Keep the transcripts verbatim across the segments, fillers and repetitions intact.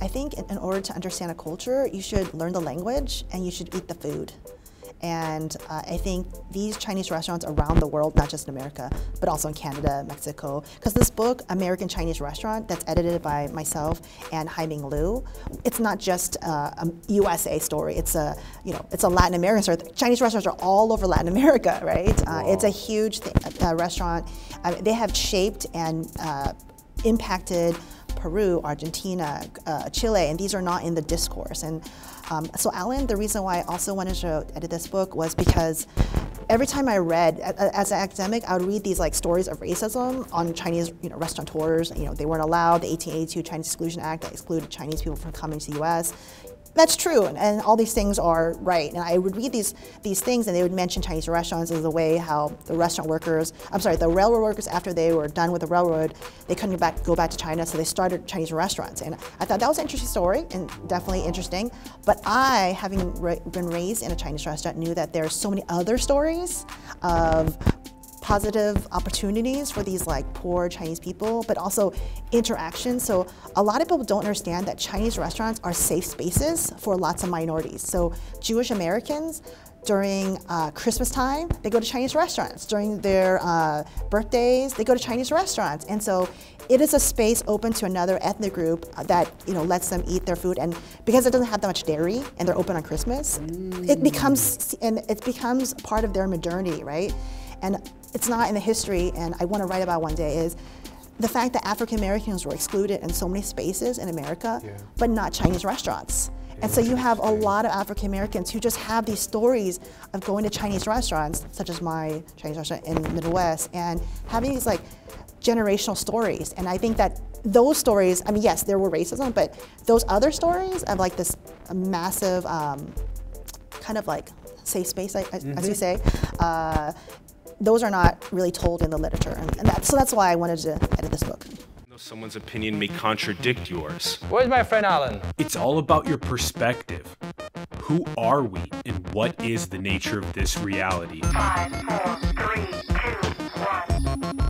I think in order to understand a culture, you should learn the language and you should eat the food. And uh, I think these Chinese restaurants around the world, not just in America, but also in Canada, Mexico, because this book, American Chinese Restaurant, that's edited by myself and Haiming Liu, it's not just uh, a U S A story. It's a, you know, it's a Latin American story. Chinese restaurants are all over Latin America, right? Uh, wow. It's a huge th uh, restaurant. I mean, they have shaped and uh, impacted Peru, Argentina, uh, Chile, and these are not in the discourse. And um, so Alan, the reason why I also wanted to edit this book was because every time I read, as an academic, I would read these like stories of racism on Chinese, you know, restaurateurs. You know, they weren't allowed, the eighteen eighty-two Chinese Exclusion Act that excluded Chinese people from coming to the U S That's true, and, and all these things are right. And I would read these these things, and they would mention Chinese restaurants as the way how the restaurant workers, I'm sorry, the railroad workers, after they were done with the railroad, they couldn't go back, go back to China, so they started Chinese restaurants. And I thought that was an interesting story, and definitely interesting. But I, having ra been raised in a Chinese restaurant, knew that there are so many other stories of positive opportunities for these like poor Chinese people, but also interaction. So a lot of people don't understand that Chinese restaurants are safe spaces for lots of minorities. So Jewish Americans, during uh, Christmas time, they go to Chinese restaurants. During their uh, birthdays, they go to Chinese restaurants. And so it is a space open to another ethnic group that, you know, lets them eat their food. And because it doesn't have that much dairy and they're open on Christmas, mm. it becomes and it becomes part of their modernity, right? And it's not in the history, and I want to write about one day, is the fact that African Americans were excluded in so many spaces in America, yeah. but not Chinese restaurants. And so you have a lot of African Americans who just have these stories of going to Chinese restaurants, such as my Chinese restaurant in the Midwest, and having these like generational stories. And I think that those stories, I mean, yes, there were racism, but those other stories of like this massive um, kind of like safe space, like, mm-hmm. as you say, uh, those are not really told in the literature, and, and that, so that's why I wanted to edit this book. Someone's opinion may contradict yours. Where's my friend Alan? It's all about your perspective. Who are we, and what is the nature of this reality? Five, four, three, two, one.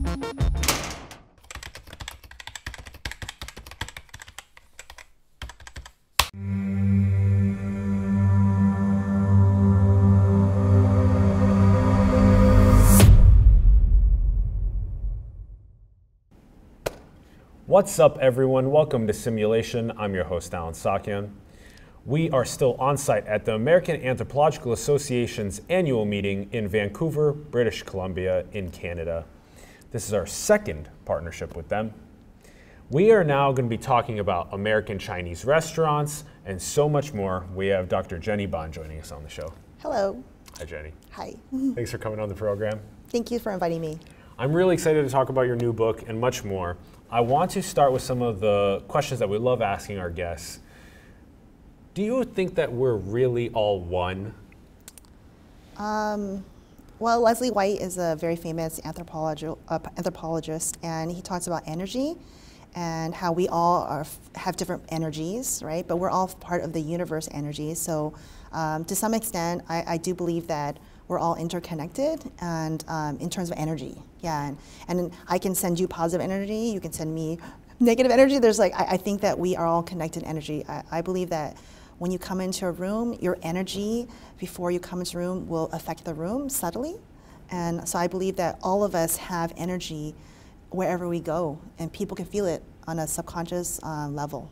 What's up, everyone? Welcome to Simulation. I'm your host, Alan Sakyam. We are still on site at the American Anthropological Association's annual meeting in Vancouver, British Columbia, in Canada. This is our second partnership with them. We are now going to be talking about American Chinese restaurants and so much more. We have Doctor Jenny Bond joining us on the show. Hello. Hi, Jenny. Hi. Thanks for coming on the program. Thank you for inviting me. I'm really excited to talk about your new book and much more. I want to start with some of the questions that we love asking our guests. Do you think that we're really all one? Um, well, Leslie White is a very famous anthropologi- uh, anthropologist, and he talks about energy and how we all are, have different energies, right? But we're all part of the universe energy. So um, to some extent, I, I do believe that we're all interconnected, and um, in terms of energy, yeah. And, and I can send you positive energy, you can send me negative energy. There's like, I, I think that we are all connected energy. I, I believe that when you come into a room, your energy before you come into a room will affect the room subtly. And so I believe that all of us have energy wherever we go, and people can feel it on a subconscious uh, level.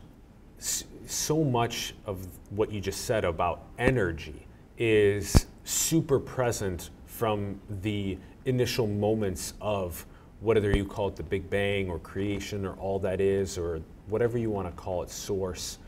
So much of what you just said about energy is super present from the initial moments of whether you call it the Big Bang or creation or all that is or whatever you want to call it, source,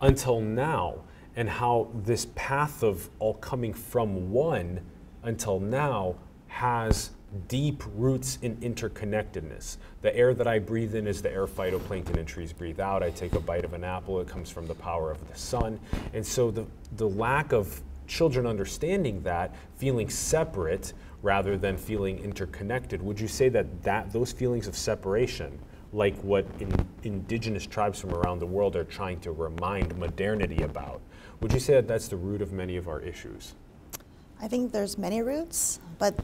until now, and how this path of all coming from one until now has deep roots in interconnectedness. The air that I breathe in is the air phytoplankton and trees breathe out. I take a bite of an apple, it comes from the power of the sun. And so the, the lack of children understanding that, feeling separate rather than feeling interconnected, would you say that, that those feelings of separation, like what in, indigenous tribes from around the world are trying to remind modernity about, would you say that that's the root of many of our issues? I think there's many routes, but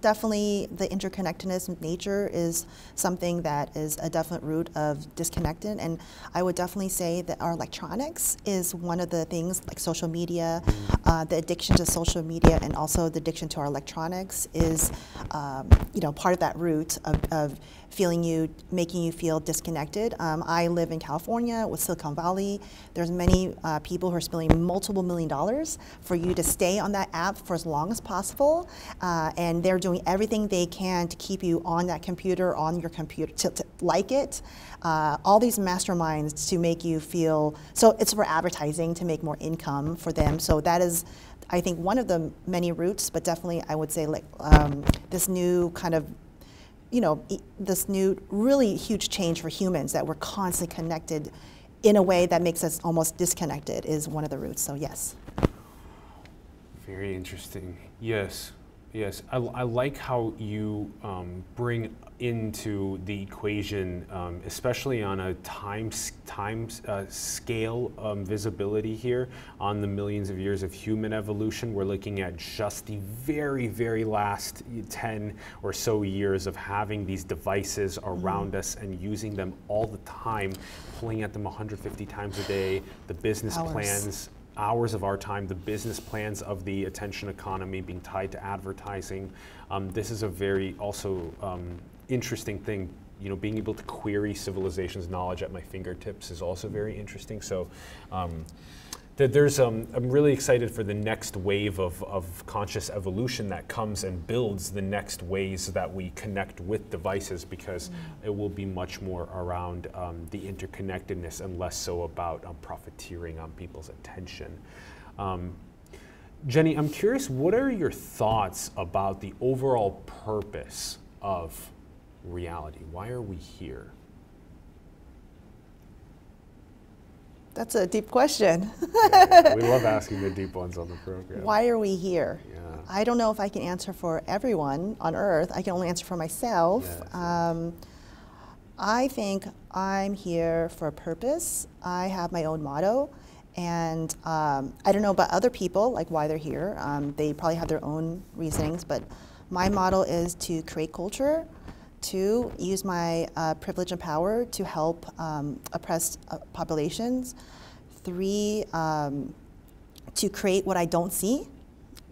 definitely the interconnectedness of nature is something that is a definite root of disconnected. And I would definitely say that our electronics is one of the things, like social media, uh, the addiction to social media, and also the addiction to our electronics is, um, you know, part of that root of, of feeling you, making you feel disconnected. Um, I live in California with Silicon Valley. There's many uh, people who are spending multiple million dollars for you to stay on that app for as long as possible, uh, and they're doing everything they can to keep you on that computer, on your computer, to, to like it. Uh, all these masterminds to make you feel, so it's for advertising to make more income for them. So that is, I think, one of the many routes, but definitely I would say like um, this new kind of you know, this new really huge change for humans that we're constantly connected in a way that makes us almost disconnected is one of the roots, so yes. Very interesting. Yes, yes. I, I like how you um, bring into the equation, um, especially on a time, time uh, scale um, visibility here, on the millions of years of human evolution. We're looking at just the very, very last ten or so years of having these devices around mm-hmm. us and using them all the time, pulling at them one hundred fifty times a day, the business Hours. plans. hours of our time, the business plans of the attention economy being tied to advertising. Um, this is a very also um, interesting thing. You know, being able to query civilization's knowledge at my fingertips is also very interesting. So um, th there's, um, I'm really excited for the next wave of, of conscious evolution that comes and builds the next ways that we connect with devices, because mm-hmm. it will be much more around um, the interconnectedness and less so about um, profiteering on people's attention. Um, Jenny, I'm curious, what are your thoughts about the overall purpose of reality? Why are we here? That's a deep question. Yeah, we love asking the deep ones on the program. Why are we here? Yeah. I don't know if I can answer for everyone on Earth. I can only answer for myself. Yes. Um, I think I'm here for a purpose. I have my own motto. And um, I don't know about other people, like why they're here. Um, they probably have their own reasonings. But my motto is to create culture, to use my uh, privilege and power to help um, oppressed uh, populations. Three, um, to create what I don't see.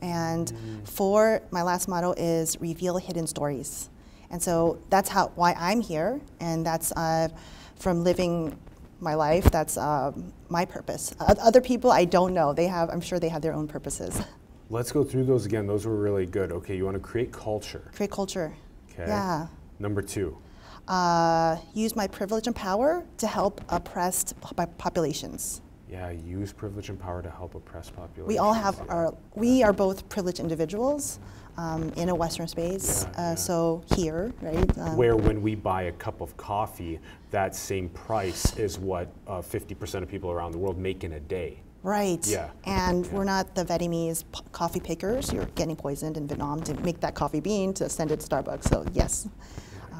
And mm. four, my last motto is reveal hidden stories. And so that's how why I'm here, and that's uh, from living my life, that's uh, my purpose. Other people, I don't know. They have, I'm sure they have their own purposes. Let's go through those again. Those were really good. Okay, you want to create culture. Create culture, okay. Yeah. Number two. Uh, use my privilege and power to help oppressed po populations. Yeah, use privilege and power to help oppressed populations. We all have yeah. our, we are both privileged individuals um, in a Western space, yeah, uh, yeah. so here, right? Um, Where when we buy a cup of coffee, that same price is what uh, fifty percent of people around the world make in a day. Right, yeah. and yeah. we're not the Vietnamese coffee pickers. You're getting poisoned in Vietnam to make that coffee bean to send it to Starbucks, so yes.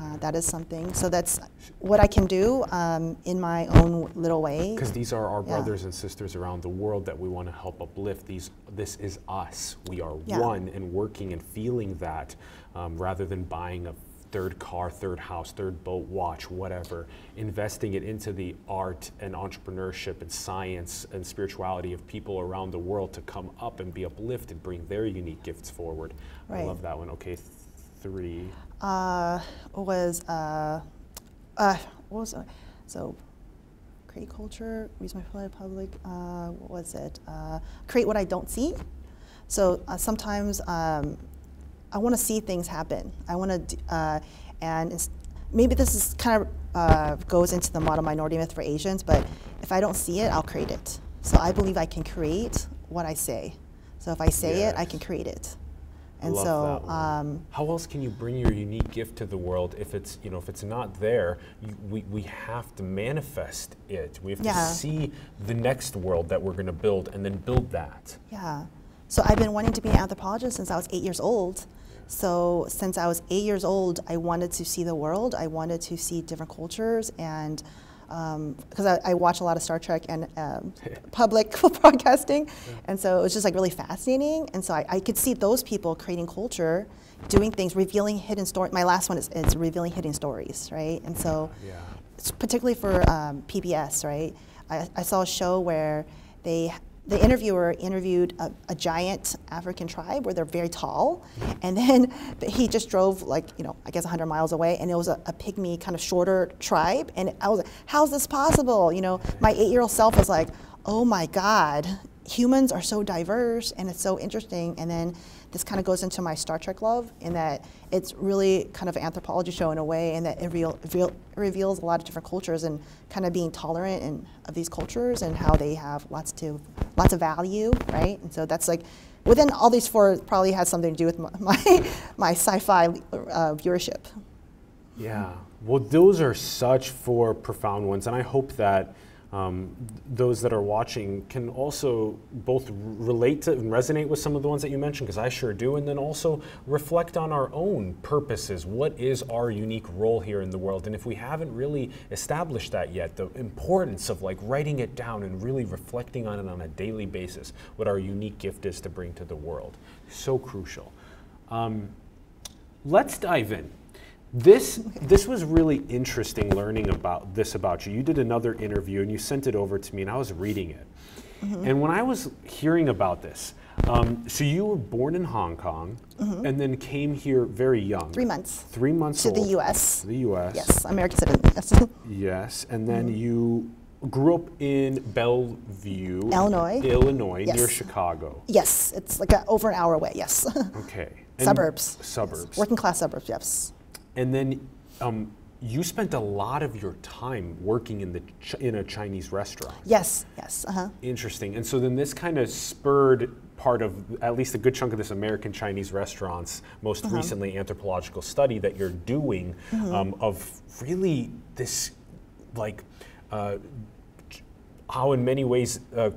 Uh, that is something. So that's what I can do um, in my own little way. Because these are our yeah. brothers and sisters around the world that we want to help uplift. These, this is us. We are yeah. one, and working and feeling that um, rather than buying a third car, third house, third boat, watch, whatever, investing it into the art and entrepreneurship and science and spirituality of people around the world to come up and be uplifted, bring their unique gifts forward. Right. I love that one. Okay, three. Uh, was uh, uh, what was it? So create culture, use my public. Uh, what was it? Uh, create what I don't see. So uh, sometimes um, I want to see things happen. I want to, uh, and it's, maybe this is kind of uh, goes into the model minority myth for Asians. But if I don't see it, I'll create it. So I believe I can create what I say. So if I say yes. it, I can create it. And Love so, that um, how else can you bring your unique gift to the world if it's, you know, if it's not there? You, we we have to manifest it. We have yeah. to see the next world that we're going to build, and then build that. Yeah. So I've been wanting to be an anthropologist since I was eight years old. So since I was eight years old, I wanted to see the world. I wanted to see different cultures and because um, I, I watch a lot of Star Trek and um, public broadcasting, yeah. and so it was just like really fascinating. And so I, I could see those people creating culture, doing things, revealing hidden stories. My last one is, is revealing hidden stories, right? And so, yeah. it's particularly for um, P B S, right? I, I saw a show where they. The interviewer interviewed a, a giant African tribe where they're very tall, and then he just drove like, you know, I guess a hundred miles away, and it was a, a pygmy kind of shorter tribe, and I was like, how's this possible? You know, my eight-year-old self was like, oh my God, humans are so diverse and it's so interesting. And then this kind of goes into my Star Trek love in that it's really kind of an anthropology show in a way, and that it real, real, reveals a lot of different cultures and kind of being tolerant and of these cultures and how they have lots to lots of value, right? And so that's like within all these four probably has something to do with my my, my sci-fi uh, viewership. Yeah, well, those are such four profound ones, and I hope that. Um, those that are watching can also both relate to and resonate with some of the ones that you mentioned, because I sure do, and then also reflect on our own purposes. What is our unique role here in the world? And if we haven't really established that yet, the importance of like writing it down and really reflecting on it on a daily basis, what our unique gift is to bring to the world. So crucial. Um, let's dive in. This, this was really interesting learning about this about you. You did another interview and you sent it over to me and I was reading it. Mm-hmm. And when I was hearing about this, um, so you were born in Hong Kong, mm-hmm. and then came here very young. Three months. Three months old. To the U S. The U S. Yes, American citizen. Yes, and then mm-hmm. you grew up in Bellevue. Illinois. Illinois, yes. Near Chicago. Yes, it's like a, over an hour away, yes. Okay. And suburbs. Suburbs. Yes. Working class suburbs, yes. And then um, you spent a lot of your time working in the Ch in a Chinese restaurant. Yes, yes, uh-huh. Interesting. And so then this kind of spurred part of at least a good chunk of this American Chinese restaurant's most uh-huh. recently anthropological study that you're doing, mm-hmm. um, of really this, like, uh, how in many ways uh,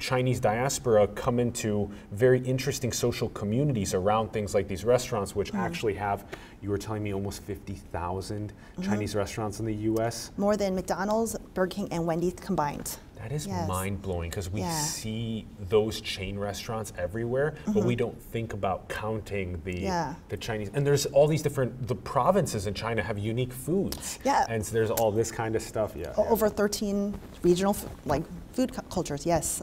Chinese diaspora come into very interesting social communities around things like these restaurants, which mm-hmm. actually have, you were telling me, almost fifty thousand mm-hmm. Chinese restaurants in the U S. More than McDonald's, Burger King, and Wendy's combined. That is yes. mind-blowing, because we yeah. see those chain restaurants everywhere, mm-hmm. but we don't think about counting the yeah. the Chinese. And there's all these different, the provinces in China have unique foods. Yeah. And so there's all this kind of stuff. Yeah. O over yeah. thirteen regional like food cu cultures, yes.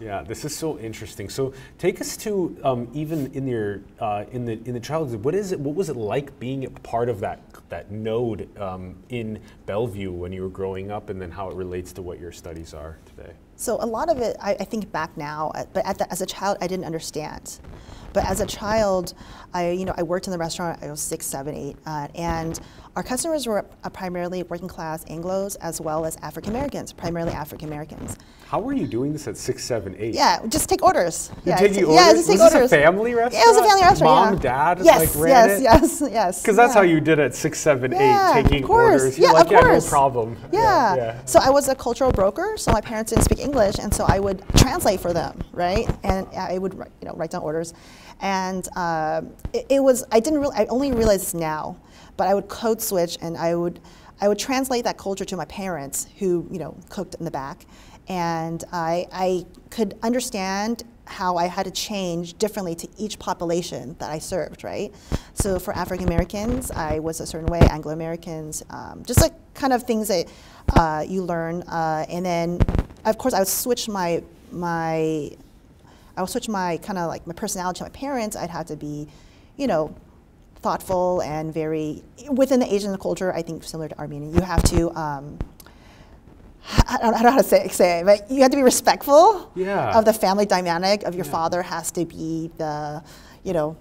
Yeah, this is so interesting. So take us to um, even in your uh, in the in the childhood. What is it? What was it like being a part of that that node um, in Bellevue when you were growing up, and then how it relates to what your studies are today? So a lot of it, I, I think back now, but at the, as a child, I didn't understand. But as a child, I you know I worked in the restaurant. I was six, seven, eight, uh, and our customers were uh, primarily working class Anglos as well as African Americans, primarily African Americans. How were you doing this at six, seven, eight? Yeah, just take orders. Yeah, take orders? Yeah, just take was orders. Was this a family restaurant? Yeah, it was a family restaurant. Mom, yeah. dad, yes, like ran yes, it. Yes, yes, yes. Because that's yeah. how you did at six, seven, yeah, eight, taking of course. orders. You're yeah, like, of yeah, course. no problem. Yeah. Yeah, yeah. So I was a cultural broker. So my parents didn't speak English, and so I would translate for them, right? And I would, you know, write down orders. And uh, it, it was, I didn't really, I only realized this now, but I would code switch and I would, I would translate that culture to my parents who, you know, cooked in the back. And I, I could understand how I had to change differently to each population that I served, right? So for African Americans, I was a certain way, Anglo Americans, um, just like kind of things that uh, you learn. Uh, and then, of course, I would switch my, my, I would switch my kind of like my personality to my parents. I'd have to be, you know, thoughtful and very, within the Asian culture, I think similar to Armenian, you have to, um, I don't, I don't know how to say it, say it, but you have to be respectful yeah. of the family dynamic of your yeah. father has to be the, you know,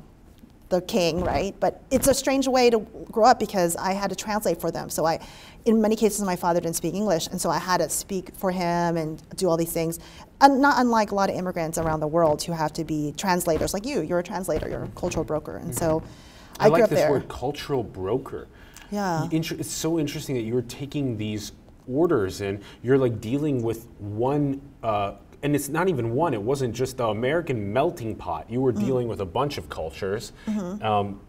the king, right? But it's a strange way to grow up because I had to translate for them. So I, in many cases, my father didn't speak English, and so I had to speak for him and do all these things. And not unlike a lot of immigrants around the world who have to be translators, like you, you're a translator, you're a cultural broker. And so I, I grew like up this there. Word, cultural broker. Yeah. It's so interesting that you were taking these orders and you're like dealing with one, uh, and it's not even one, it wasn't just the American melting pot. You were mm-hmm. dealing with a bunch of cultures, mm-hmm. um,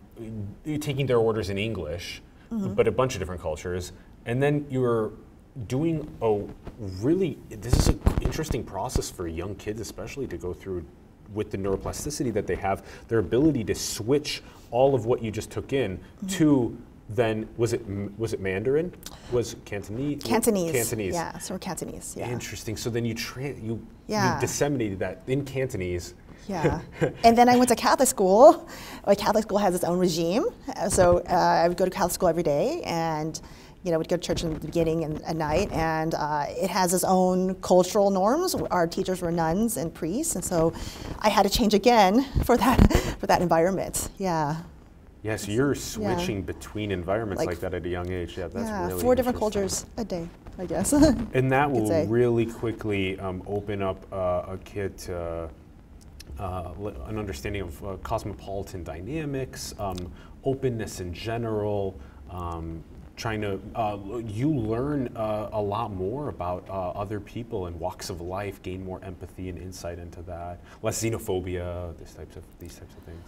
taking their orders in English, mm-hmm. but a bunch of different cultures. And then you were doing a really, this is an interesting process for young kids especially to go through with the neuroplasticity that they have, their ability to switch all of what you just took in mm-hmm. to then, was it was it Mandarin? Was it Cantonese? Cantonese. Cantonese. Yeah, so Cantonese, yeah. Interesting, so then you, tra you, yeah. you disseminated that in Cantonese. Yeah, and then I went to Catholic school. Like, Catholic school has its own regime, so uh, I would go to Catholic school every day, and you know, we'd go to church in the beginning and at night, and uh, it has its own cultural norms. Our teachers were nuns and priests, and so I had to change again for that for that environment. Yeah. Yeah, so you're switching yeah. between environments like, like that at a young age. Yeah, that's yeah, really four different cultures a day, I guess. And that will say. really quickly um, open up uh, a kid to uh, Uh, an understanding of uh, cosmopolitan dynamics, um, openness in general, um, trying to, uh, you learn uh, a lot more about uh, other people and walks of life, gain more empathy and insight into that, less xenophobia, these types of, these types of things.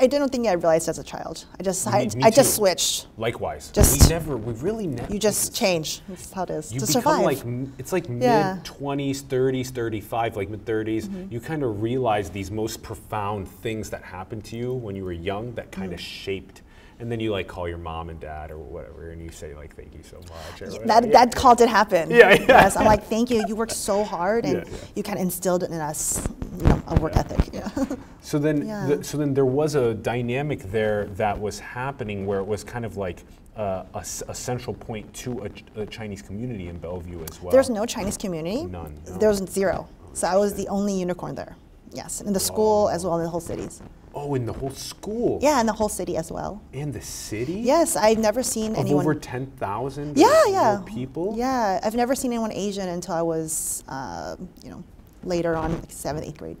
I don't think I realized as a child. I just, me, I, me I just switched. Likewise, just, we never, we really never. You just change. That's how it is. You to become survive. like it's like yeah. mid twenties, thirties, thirty-five, like mid thirties. Mm-hmm. You kind of realize these most profound things that happened to you when you were young that kind mm-hmm. of shaped. And then you like call your mom and dad or whatever, and you say like, "Thank you so much." Yeah, that yeah. that call did happen. Yeah, yeah. Yes, I'm like, "Thank you. You worked so hard, and yeah, yeah. you kind of instilled in us, you know, a work yeah. ethic." Yeah. So then, yeah. the, so then there was a dynamic there that was happening where it was kind of like uh, a, a central point to a, a Chinese community in Bellevue as well. There's no Chinese community. None. No. There was zero. So I was the only unicorn there. Yes, in the school oh. as well, in the whole cities. Oh, in the whole school. Yeah, in the whole city as well. In the city? Yes, I've never seen of anyone. Over ten thousand yeah, yeah. people? Yeah, I've never seen anyone Asian until I was, uh, you know, later on, like seventh, eighth grade.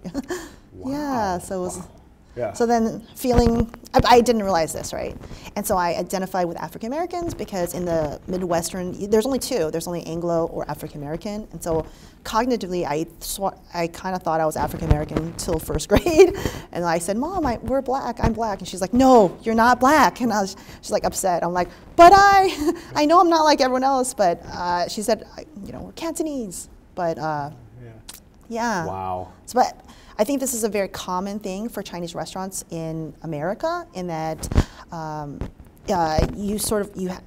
Wow. Yeah, so it was. Wow. Yeah. So then feeling, I, I didn't realize this, right? And so I identified with African Americans because in the Midwestern, there's only two. There's only Anglo or African American. And so cognitively, I sw I kind of thought I was African American until first grade. And I said, "Mom, I, we're black, I'm black." And she's like, "No, you're not black." And I was, she's like upset. I'm like, "But I, I know I'm not like everyone else." But uh, she said, I, you know, "We're Cantonese." But uh, yeah. yeah. Wow. So, but I think this is a very common thing for Chinese restaurants in America, in that um, uh, you sort of you ha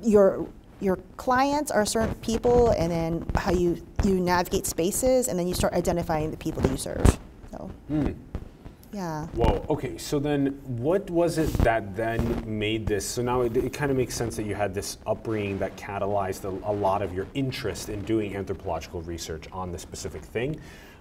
your your clients are certain people, and then how you you navigate spaces, and then you start identifying the people that you serve. So, mm. yeah. Whoa. Okay. So then, what was it that then made this? So now it, it kind of makes sense that you had this upbringing that catalyzed a, a lot of your interest in doing anthropological research on this specific thing,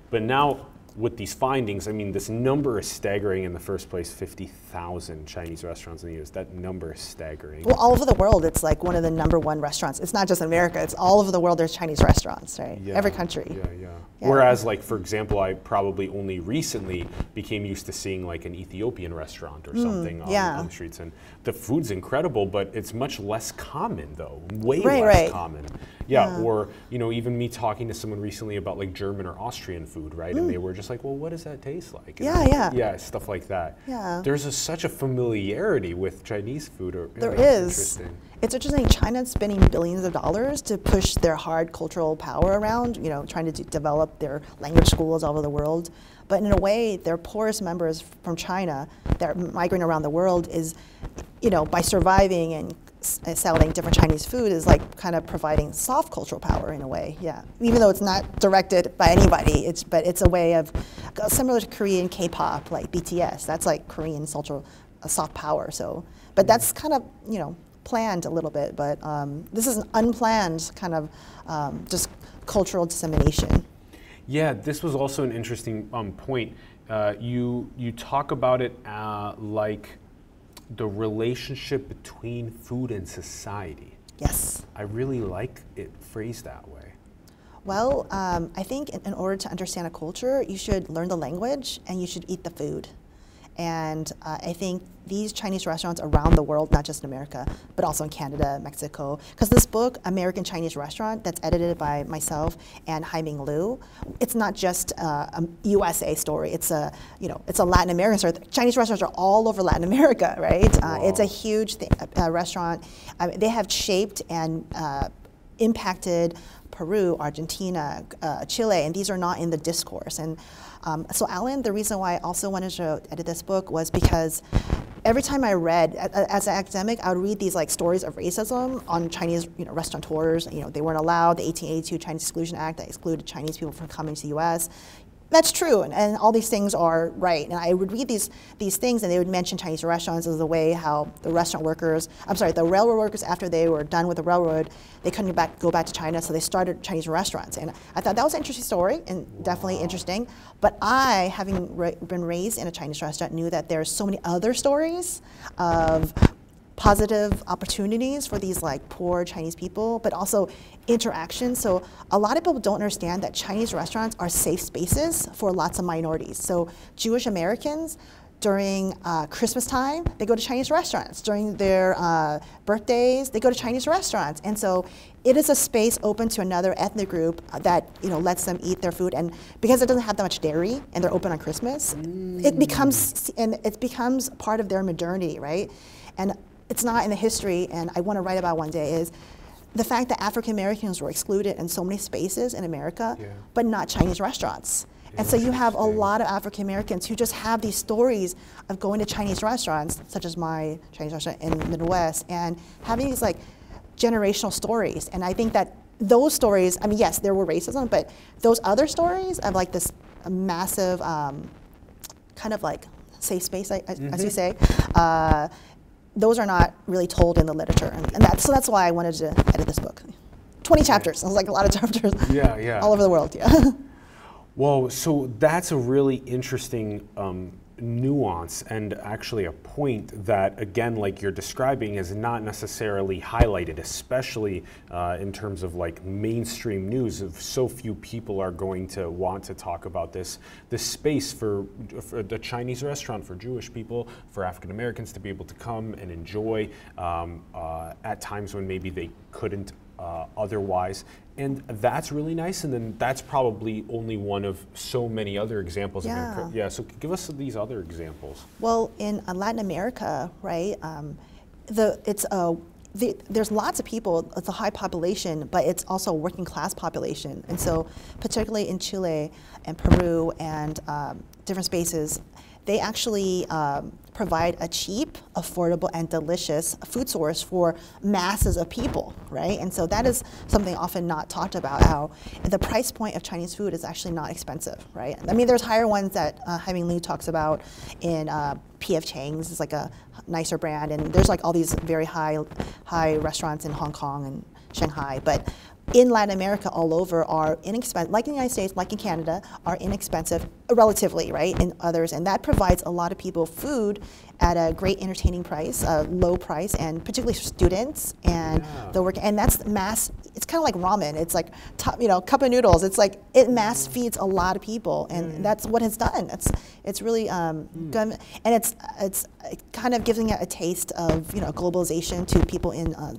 but now. With these findings, I mean, this number is staggering in the first place, fifty thousand Chinese restaurants in the U S That number is staggering. Well, all over the world, it's like one of the number one restaurants. It's not just in America, it's all over the world there's Chinese restaurants, right? Yeah, every country. Yeah, yeah, yeah. Whereas, like, for example, I probably only recently became used to seeing like an Ethiopian restaurant or mm, something on, yeah. on the streets. And the food's incredible, but it's much less common though, way right, less right. common. Yeah, yeah, or, you know, even me talking to someone recently about like German or Austrian food, right? Mm. And they were just like, well, what does that taste like? And yeah, like, yeah. Yeah, stuff like that. Yeah. There's a, such a familiarity with Chinese food. Or, there know, is. Interesting. It's interesting. China's spending billions of dollars to push their hard cultural power around, you know, trying to do, develop their language schools all over the world. But in a way, their poorest members from China that are migrating around the world is, you know, by surviving and selling different Chinese food is like kind of providing soft cultural power in a way, yeah. Even though it's not directed by anybody, it's but it's a way of similar to Korean K-pop, like B T S. That's like Korean cultural uh, soft power. So, but that's kind of you know planned a little bit. But um, this is an unplanned kind of um, just cultural dissemination. Yeah, this was also an interesting um, point. Uh, you you talk about it uh, like. The relationship between food and society. Yes. I really like it phrased that way. Well, um, I think in, in order to understand a culture, you should learn the language and you should eat the food. And uh, I think these Chinese restaurants around the world, not just in America, but also in Canada, Mexico, because this book, American Chinese Restaurant, that's edited by myself and Haiming Liu, it's not just uh, a U S A story. It's a you know, it's a Latin American story. Chinese restaurants are all over Latin America, right? Uh, wow. It's a huge th uh, restaurant. Um, they have shaped and uh, impacted Peru, Argentina, uh, Chile, and these are not in the discourse. And um, so Alan, the reason why I also wanted to edit this book was because every time I read, as an academic, I would read these like stories of racism on Chinese you know, restaurateurs. You know, they weren't allowed, the eighteen eighty-two Chinese Exclusion Act that excluded Chinese people from coming to the U S That's true, and, and all these things are right. And I would read these these things, and they would mention Chinese restaurants as the way how the restaurant workers, I'm sorry, the railroad workers, after they were done with the railroad, they couldn't go back, go back to China, so they started Chinese restaurants. And I thought that was an interesting story, and definitely interesting. But I, having ra been raised in a Chinese restaurant, knew that there are so many other stories of positive opportunities for these like poor Chinese people, but also interaction. So a lot of people don't understand that Chinese restaurants are safe spaces for lots of minorities. So Jewish Americans, during uh, Christmas time, they go to Chinese restaurants. During their uh, birthdays, they go to Chinese restaurants. And so it is a space open to another ethnic group that you know lets them eat their food. And because it doesn't have that much dairy and they're open on Christmas, mm. it becomes and it becomes part of their modernity, right? And it's not in the history, and I want to write about one day, is the fact that African Americans were excluded in so many spaces in America, yeah. but not Chinese restaurants. Yeah, and so you have a lot of African Americans who just have these stories of going to Chinese restaurants, such as my Chinese restaurant in the Midwest, and having these like generational stories. And I think that those stories, I mean, yes, there were racism, but those other stories of like this massive um, kind of like safe space, I, mm-hmm. as you say, uh, those are not really told in the literature, and, and that's, so that's why I wanted to edit this book. twenty chapters, sounds like a lot of chapters. Yeah, yeah. All over the world, yeah. Well, so that's a really interesting um, nuance, and actually a point that, again, like you're describing, is not necessarily highlighted, especially uh, in terms of like mainstream news. Of so few people are going to want to talk about this this space for, for the Chinese restaurant, for Jewish people, for African Americans to be able to come and enjoy um, uh, at times when maybe they couldn't uh, otherwise. And that's really nice, and then that's probably only one of so many other examples. Yeah, yeah, so give us these other examples. Well, in Latin America, right, um, the, it's a, the, there's lots of people, it's a high population, but it's also a working class population. And so particularly in Chile and Peru and um, different spaces, they actually um, provide a cheap, affordable, and delicious food source for masses of people, right? And so that is something often not talked about, how the price point of Chinese food is actually not expensive, right? I mean, there's higher ones that uh, Haiming Liu talks about in uh, P F Chang's, is like a nicer brand, and there's like all these very high, high restaurants in Hong Kong and Shanghai, but in Latin America, all over, are inexpensive, like in the United States, like in Canada, are inexpensive relatively, right, in others, and that provides a lot of people food at a great entertaining price, a low price, and particularly for students and yeah. the work, and that's mass, it's kind of like ramen, it's like, top, you know, cup of noodles, it's like, it mass feeds a lot of people, and mm. that's what it's done, it's, it's really, um, mm. good, and it's, it's kind of giving it a taste of, you know, globalization to people in, uh,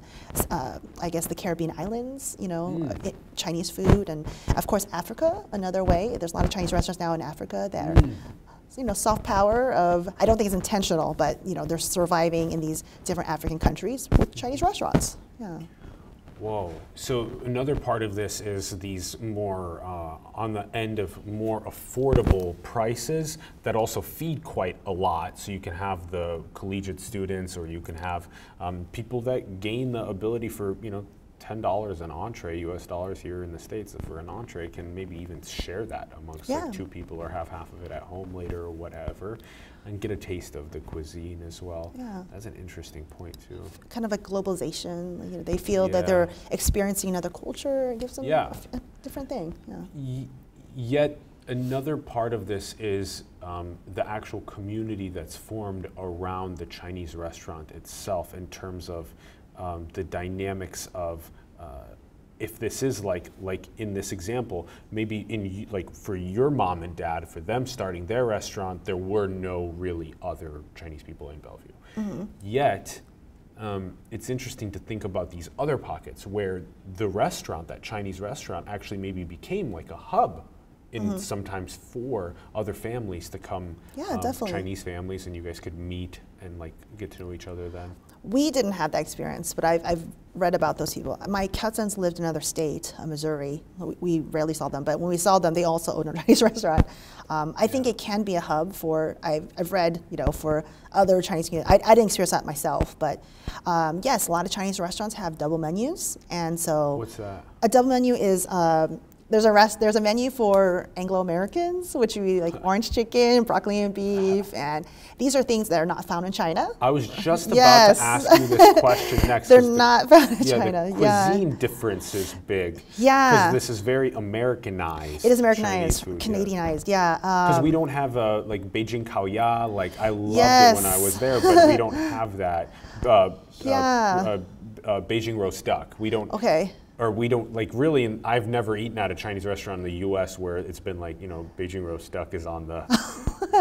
uh, I guess, the Caribbean islands, you know, Mm. It, Chinese food, and of course Africa, another way. There's a lot of Chinese restaurants now in Africa that are, mm. you know, soft power of, I don't think it's intentional, but you know, they're surviving in these different African countries with Chinese restaurants. Yeah. Whoa. So another part of this is these more uh, on the end of more affordable prices that also feed quite a lot. So you can have the collegiate students, or you can have um, people that gain the ability for, you know, ten dollars an entree, U S dollars here in the States for an entree, can maybe even share that amongst yeah. like two people, or have half of it at home later or whatever, and get a taste of the cuisine as well. Yeah. That's an interesting point too. Kind of like globalization, you know, they feel yeah. that they're experiencing another culture, it gives them yeah. a, a different thing. Yeah. Y yet another part of this is um, the actual community that's formed around the Chinese restaurant itself, in terms of Um, the dynamics of uh, if this is like like in this example, maybe in like for your mom and dad, for them starting their restaurant, there were no really other Chinese people in Bellevue. Mm-hmm. Yet um, it's interesting to think about these other pockets where the restaurant, that Chinese restaurant, actually maybe became like a hub and mm-hmm. sometimes for other families to come. Yeah, um, definitely. Chinese families, and you guys could meet and like get to know each other then. We didn't have that experience, but I've, I've read about those people. My cousins lived in another state, uh, Missouri. We, we rarely saw them, but when we saw them, they also owned a Chinese restaurant. Um, I yeah. think it can be a hub for, I've, I've read, you know, for other Chinese communities. I, I didn't experience that myself, but um, yes, a lot of Chinese restaurants have double menus, and so. What's that? A double menu is, um, There's a rest, there's a menu for Anglo-Americans, which would be like orange chicken, broccoli and beef, and these are things that are not found in China. I was just about yes. to ask you this question next. They're not the, found in yeah, China. The cuisine yeah. difference is big. Yeah. Because this is very Americanized. It is Americanized, food, Canadianized, yeah. Because yeah. um, we don't have a, like Beijing Kaoya, like I loved yes. it when I was there, but we don't have that. Uh, yeah. Uh, uh, uh, Beijing roast duck, we don't. Okay. Or we don't, like really, and I've never eaten at a Chinese restaurant in the U S where it's been like, you know, Beijing roast duck is on the,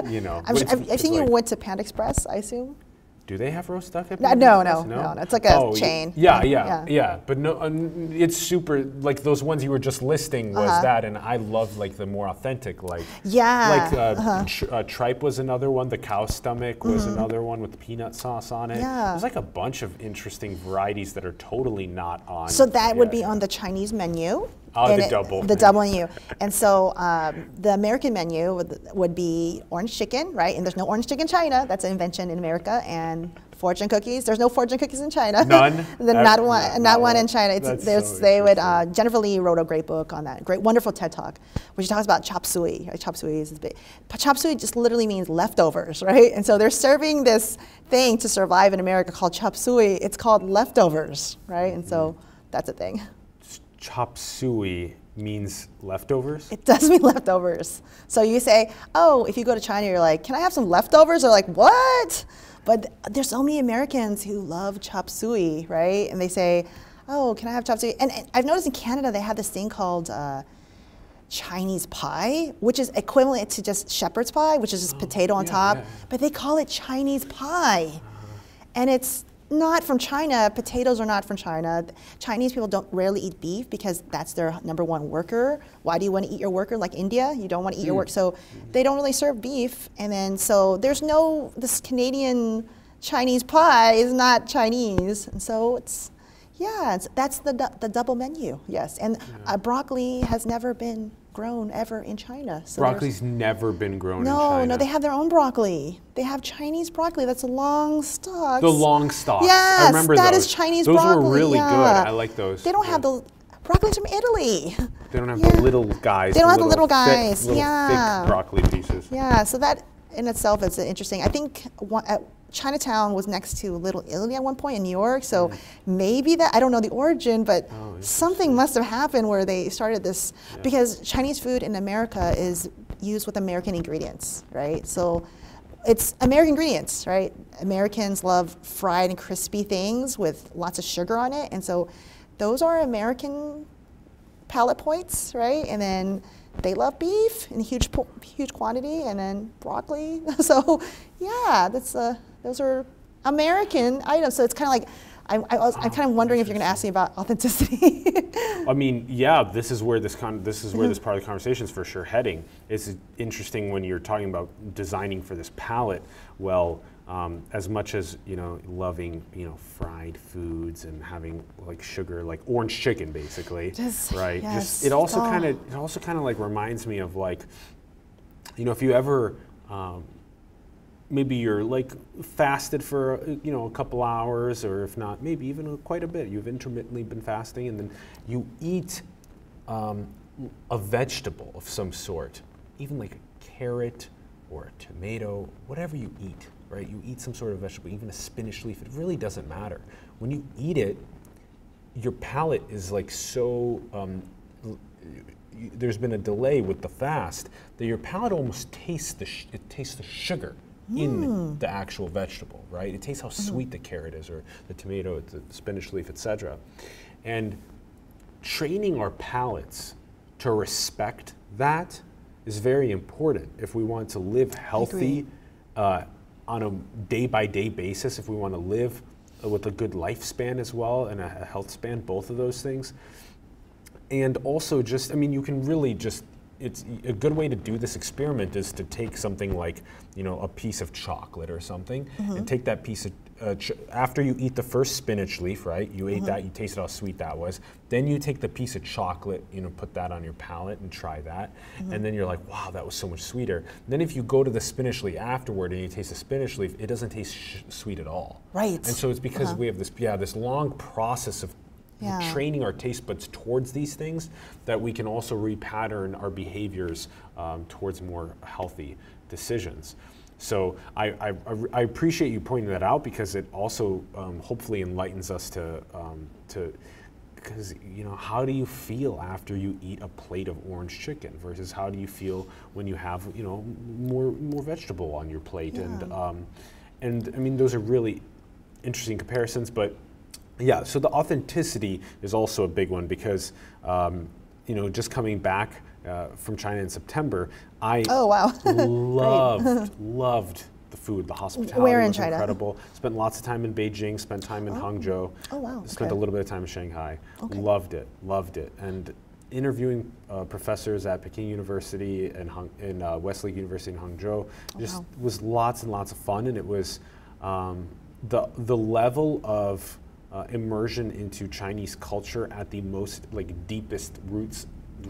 you know. I'm, I've, I've seen like, you went to Panda Express, I assume. Do they have roast duck at Panda no, Express? No, no, no, no, it's like a oh, chain. Yeah, yeah, yeah, yeah, but no, um, it's super, like those ones you were just listing was uh-huh. that, and I love like the more authentic, like. Yeah. Like uh, uh-huh. tr uh, tripe was another one, the cow stomach was mm-hmm. another one with peanut sauce on it. Yeah. There's like a bunch of interesting varieties that are totally not on. So that yeah, would be yeah. on the Chinese menu. Oh, the it, double. The double menu. And so um, the American menu would, would be orange chicken, right? And there's no orange chicken in China. That's an invention in America. And fortune cookies. There's no fortune cookies in China. None? the, not, one, not, not, not one in China. It's, there's, so they would, uh, Jennifer Lee wrote a great book on that. Great, wonderful TED Talk, where she talks about chop suey. Right? Chop suey is big. But chop suey just literally means leftovers, right? And so they're serving this thing to survive in America called chop suey. It's called leftovers, right? And so that's a thing. Chop suey means leftovers? It does mean leftovers. So you say, oh, if you go to China, you're like, can I have some leftovers? They're like, what? But there's so many Americans who love chop suey, right? And they say, oh, can I have chop suey? And, and I've noticed in Canada, they have this thing called uh, Chinese pie, which is equivalent to just shepherd's pie, which is just oh, potato on yeah, top, yeah. but they call it Chinese pie. Uh-huh. And it's not from China. Potatoes are not from China. Chinese people don't rarely eat beef because that's their number one worker. Why do you want to eat your worker? Like India, you don't want to eat mm. your work. So they don't really serve beef. And then so there's no, this Canadian Chinese pie is not Chinese. And so it's, yeah, it's, that's the, the double menu, yes. And yeah. uh, broccoli has never been grown ever in China. So broccoli's never been grown no, in China. No, no, they have their own broccoli. They have Chinese broccoli. That's long stalks. The long stalks. Yes, I remember that those. Is Chinese those broccoli. Those were really yeah. good. I like those. They don't yeah. have the broccoli's from Italy. They don't have yeah. the little guys. They don't the have the little guys. Thick, little yeah, thick broccoli pieces. Yeah, so that in itself is interesting. I think one, at Chinatown was next to Little Italy at one point in New York. So mm. maybe that, I don't know the origin, but oh, something must have happened where they started this yeah. because Chinese food in America is used with American ingredients, right? So it's American ingredients, right? Americans love fried and crispy things with lots of sugar on it. And so those are American palate points, right? And then they love beef in huge, huge quantity, and then broccoli. So yeah, that's uh, those are American items. So it's kind of like, I, I was, I'm kind of wondering if you're going to ask me about authenticity. I mean, yeah, this is where this con this is where this part of the conversation is for sure heading. It's interesting when you're talking about designing for this palette. Well, um, as much as you know, loving you know fried foods and having like sugar, like orange chicken, basically, just, right? Yes. Just, it also oh. kind of it also kind of like reminds me of like, you know, if you ever. Um, Maybe you're like fasted for you know a couple hours, or if not, maybe even a, quite a bit. You've intermittently been fasting, and then you eat um, a vegetable of some sort, even like a carrot or a tomato, whatever you eat, right? You eat some sort of vegetable, even a spinach leaf. It really doesn't matter. When you eat it, your palate is like so. Um, there's been a delay with the fast that your palate almost tastes the sh it tastes the sugar. In the actual vegetable, right? It tastes how sweet the carrot is, or the tomato, the spinach leaf, et cetera. And training our palates to respect that is very important if we want to live healthy uh, on a day-by-day basis, if we want to live with a good lifespan as well and a health span, both of those things. And also just, I mean, you can really just it's a good way to do this experiment is to take something like, you know, a piece of chocolate or something, mm-hmm. and take that piece of uh, ch after you eat the first spinach leaf, right? You ate mm-hmm. that, you tasted how sweet that was. Then you take the piece of chocolate, you know, put that on your palate and try that, mm-hmm. and then you're like, wow, that was so much sweeter. And then if you go to the spinach leaf afterward and you taste the spinach leaf, it doesn't taste sh sweet at all. Right. And so it's because uh-huh. we have this, yeah, this long process of yeah. training our taste buds towards these things that we can also repattern our behaviors um, towards more healthy decisions. So I, I, I appreciate you pointing that out because it also um, hopefully enlightens us to, um, to, because you know, how do you feel after you eat a plate of orange chicken versus how do you feel when you have, you know, more, more vegetable on your plate? Yeah. And, um, and I mean, those are really interesting comparisons, but yeah, so the authenticity is also a big one because, um, you know, just coming back uh, from China in September, I oh, wow. loved, loved the food, the hospitality Where in was China? Incredible. Spent lots of time in Beijing, spent time in oh. Hangzhou, oh, wow. spent okay. a little bit of time in Shanghai. Okay. Loved it, loved it. And interviewing uh, professors at Peking University and Hung in uh, Westlake University in Hangzhou oh, just wow. was lots and lots of fun. And it was um, the, the level of Uh, immersion into Chinese culture at the most, like, deepest roots,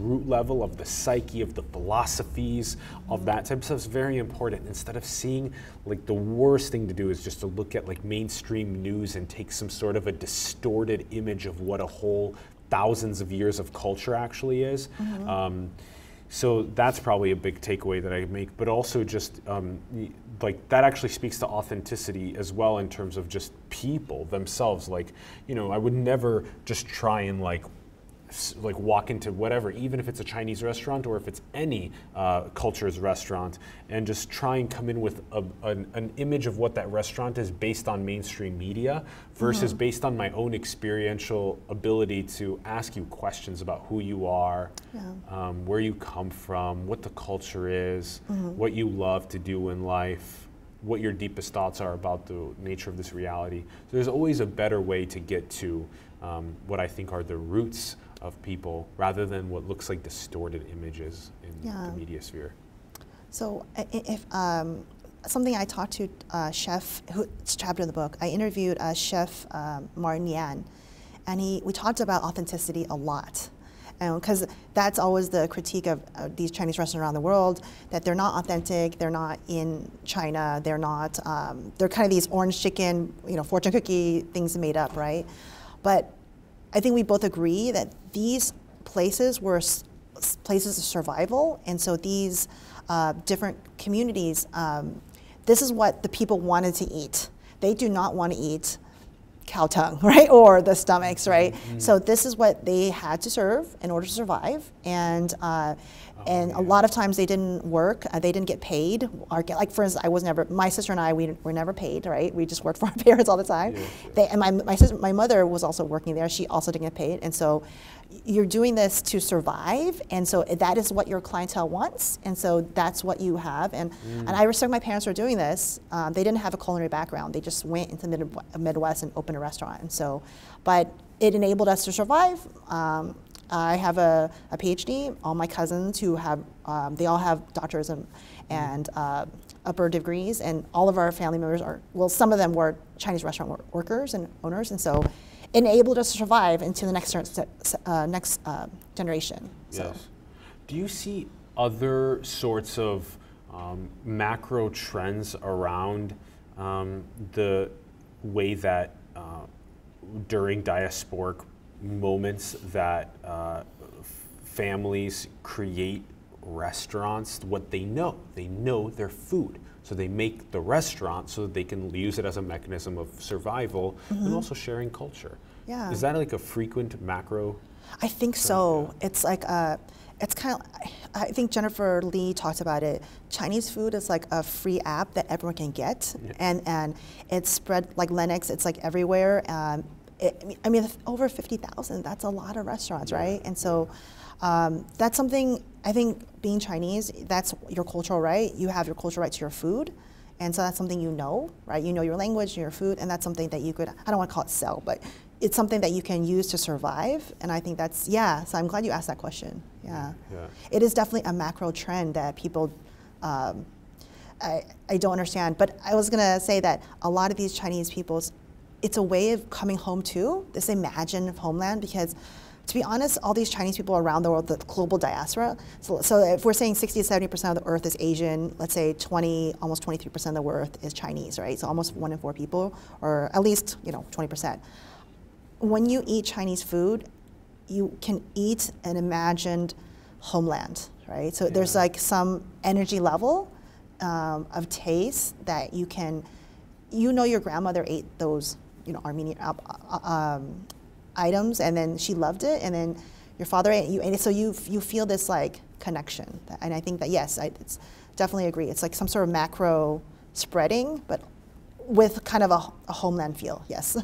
root level of the psyche, of the philosophies, of that type of stuff is very important. Instead of seeing, like, the worst thing to do is just to look at, like, mainstream news and take some sort of a distorted image of what a whole thousands of years of culture actually is. Mm-hmm. um, So that's probably a big takeaway that I make, but also just um, like that actually speaks to authenticity as well in terms of just people themselves. Like, you know, I would never just try and like like walk into whatever, even if it's a Chinese restaurant or if it's any uh, culture's restaurant, and just try and come in with a, an, an image of what that restaurant is based on mainstream media versus mm-hmm. based on my own experiential ability to ask you questions about who you are. Yeah. Um, where you come from, what the culture is, mm-hmm. what you love to do in life, what your deepest thoughts are about the nature of this reality. So there's always a better way to get to um, what I think are the roots of people rather than what looks like distorted images in yeah. the media sphere. So if um, something I talked to uh, chef, who's chapter in the book, I interviewed uh, Chef um, Martin Yan, and he, we talked about authenticity a lot. Because that's always the critique of uh, these Chinese restaurants around the world, that they're not authentic, they're not in China, they're not, um, they're kind of these orange chicken, you know, fortune cookie things made up, right? But I think we both agree that these places were s places of survival, and so these uh, different communities, um, this is what the people wanted to eat. They do not want to eat cow tongue, right, or the stomachs, right? Mm-hmm. So this is what they had to serve in order to survive, and uh, oh, and yeah. a lot of times they didn't work, uh, they didn't get paid. Our, like for instance, I was never, my sister and I, we were never paid, right? We just worked for our parents all the time. Yeah, sure. They, and my my sister, my mother was also working there. She also didn't get paid, and so you're doing this to survive, and so that is what your clientele wants, and so that's what you have. And mm. and I respect my parents for doing this. Um, they didn't have a culinary background. They just went into the Midwest and opened a restaurant, and so, but it enabled us to survive. Um, I have a, a PhD. All my cousins who have, um, they all have doctors and, and uh, upper degrees, and all of our family members are, well, some of them were Chinese restaurant workers and owners, and so enabled us to survive into the next uh, next uh, generation. So. Yes. Do you see other sorts of um, macro trends around um, the way that uh, during diasporic moments that uh, families create restaurants, what they know? They know their food. So they make the restaurant so that they can use it as a mechanism of survival mm-hmm. and also sharing culture. Yeah. Is that like a frequent macro? I think so. Like it's like, a, it's kind of, I think Jennifer Lee talked about it. Chinese food is like a free app that everyone can get. Yeah. And, and it's spread like Linux, it's like everywhere. Um, it, I mean, over fifty thousand, that's a lot of restaurants, yeah. right? And so um, that's something, I think being Chinese, that's your cultural right. You have your cultural right to your food. And so that's something you know, right? You know your language and your food, and that's something that you could, I don't want to call it sell, but it's something that you can use to survive. And I think that's, yeah, so I'm glad you asked that question. Yeah. yeah. It is definitely a macro trend that people, um, I, I don't understand. But I was gonna say that a lot of these Chinese peoples, it's a way of coming home to this imagined homeland, because to be honest, all these Chinese people around the world, the global diaspora, so, so if we're saying sixty to seventy percent of the earth is Asian, let's say twenty, almost twenty-three percent of the earth is Chinese, right? So almost one in four people, or at least, you know, twenty percent. When you eat Chinese food, you can eat an imagined homeland, right? So yeah. there's like some energy level um, of taste that you can, you know your grandmother ate those, you know, Armenian, um, items, and then she loved it, and then your father ate, you ate it, so you you feel this like connection. And I think that yes, I it's definitely agree. It's like some sort of macro spreading, but with kind of a, a homeland feel. Yes.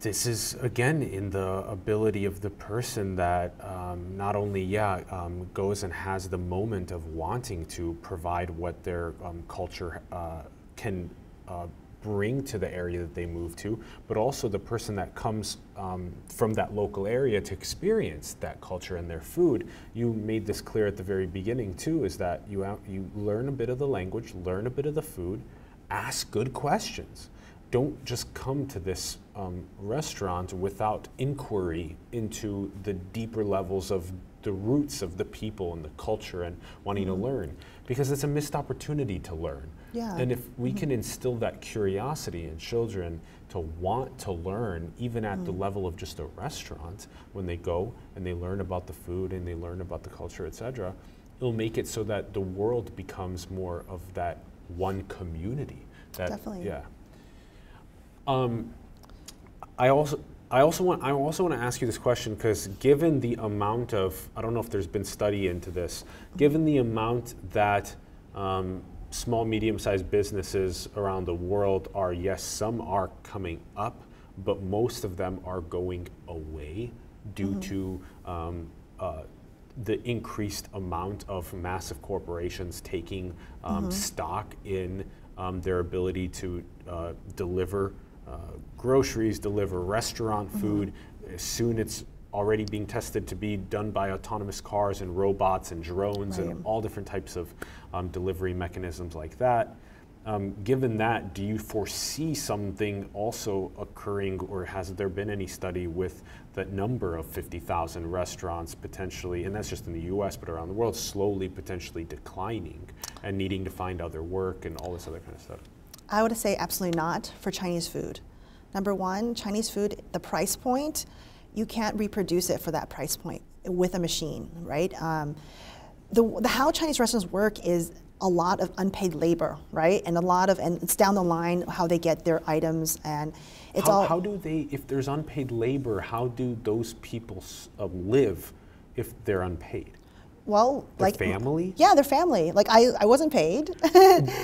This is again in the ability of the person that um, not only yeah um, goes and has the moment of wanting to provide what their um, culture uh, can. Uh, bring to the area that they move to, but also the person that comes um, from that local area to experience that culture and their food. You made this clear at the very beginning too, is that you, you learn a bit of the language, learn a bit of the food, ask good questions. Don't just come to this um, restaurant without inquiry into the deeper levels of the roots of the people and the culture and wanting mm-hmm. to learn, because it's a missed opportunity to learn. Yeah. And if we mm-hmm. can instill that curiosity in children to want to learn, even at mm-hmm. the level of just a restaurant, when they go and they learn about the food and they learn about the culture, et cetera, it'll make it so that the world becomes more of that one community. That, Definitely. Yeah. Um, I also. I also want I also want to ask you this question, because given the amount of, I don't know if there's been study into this, given the amount that um, small, medium-sized businesses around the world are, yes, some are coming up, but most of them are going away due mm-hmm. to um, uh, the increased amount of massive corporations taking um, mm-hmm. stock in um, their ability to uh, deliver Uh, groceries, deliver restaurant food. Mm-hmm. Soon it's already being tested to be done by autonomous cars and robots and drones right. and all different types of um, delivery mechanisms like that. Um, given that, do you foresee something also occurring, or has there been any study with the number of fifty thousand restaurants potentially, and that's just in the U S, but around the world, slowly potentially declining and needing to find other work and all this other kind of stuff? I would say absolutely not for Chinese food. Number one, Chinese food, the price point, you can't reproduce it for that price point with a machine, right? Um, the, the how Chinese restaurants work is a lot of unpaid labor, right? And a lot of, and it's down the line how they get their items, and it's how, all- How do they, if there's unpaid labor, how do those people uh, live if they're unpaid? Well, their like family? Yeah, their family. Like I, I wasn't paid.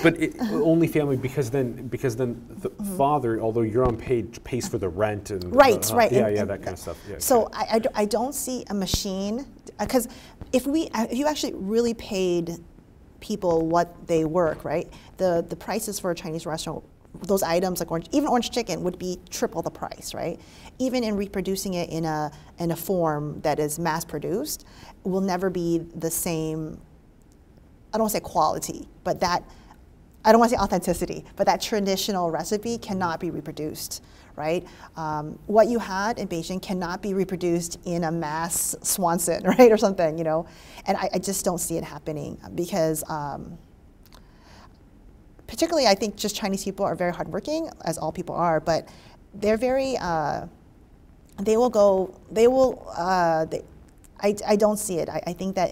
But it, only family, because then because then the mm-hmm. father, although you're unpaid, pays for the rent and right, the, uh, right, yeah, and, yeah, and that kind of stuff. Yeah, so okay. I, I, d I don't see a machine, because if we if you actually really paid people what they work, right? The the prices for a Chinese restaurant, those items like orange, even orange chicken would be triple the price, right? Even in reproducing it in a in a form that is mass produced, will never be the same. I don't want to say quality, but that, I don't want to say authenticity, but that traditional recipe cannot be reproduced, right? Um, what you had in Beijing cannot be reproduced in a mass Swanson, right, or something, you know? And I, I just don't see it happening, because um, particularly, I think just Chinese people are very hardworking, as all people are, but they're very, uh, they will go, they will, uh, they, I, I don't see it. I, I think that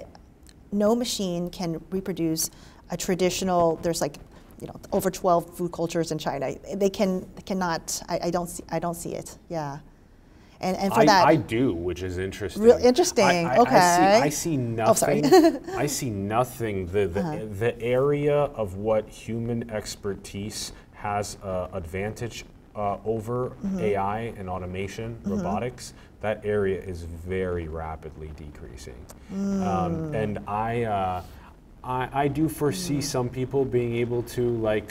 no machine can reproduce a traditional, there's like, you know, over twelve food cultures in China. They can, cannot, I, I don't see, I don't see it, yeah. And, and for I, that, I do, which is interesting. Real interesting. I, I, okay. I see, I see nothing. Oh, sorry. I see nothing. The the, uh-huh. the area of what human expertise has uh, advantage uh, over mm-hmm. A I and automation, mm-hmm. robotics. That area is very rapidly decreasing, mm. um, and I, uh, I I do foresee mm. some people being able to like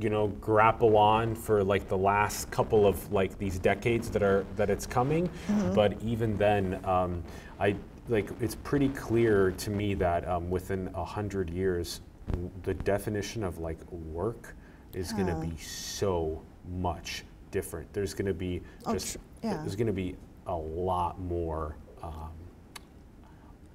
you know, grapple on for like the last couple of like these decades that are that it's coming. Mm-hmm. But even then, um, I like it's pretty clear to me that um, within a hundred years, the definition of like work is going to oh. be so much different. There's going to be just oh, yeah. there's going to be a lot more. Um,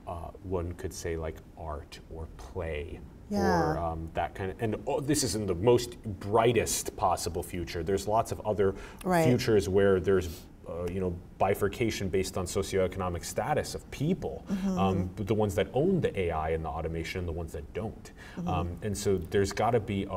Uh, one could say like art or play yeah. or um, that kind of, and oh, this isn't the most brightest possible future. There's lots of other right. futures where there's, uh, you know, bifurcation based on socioeconomic status of people, mm-hmm. um, the ones that own the A I and the automation and the ones that don't. Mm-hmm. um, and so there's got to be a,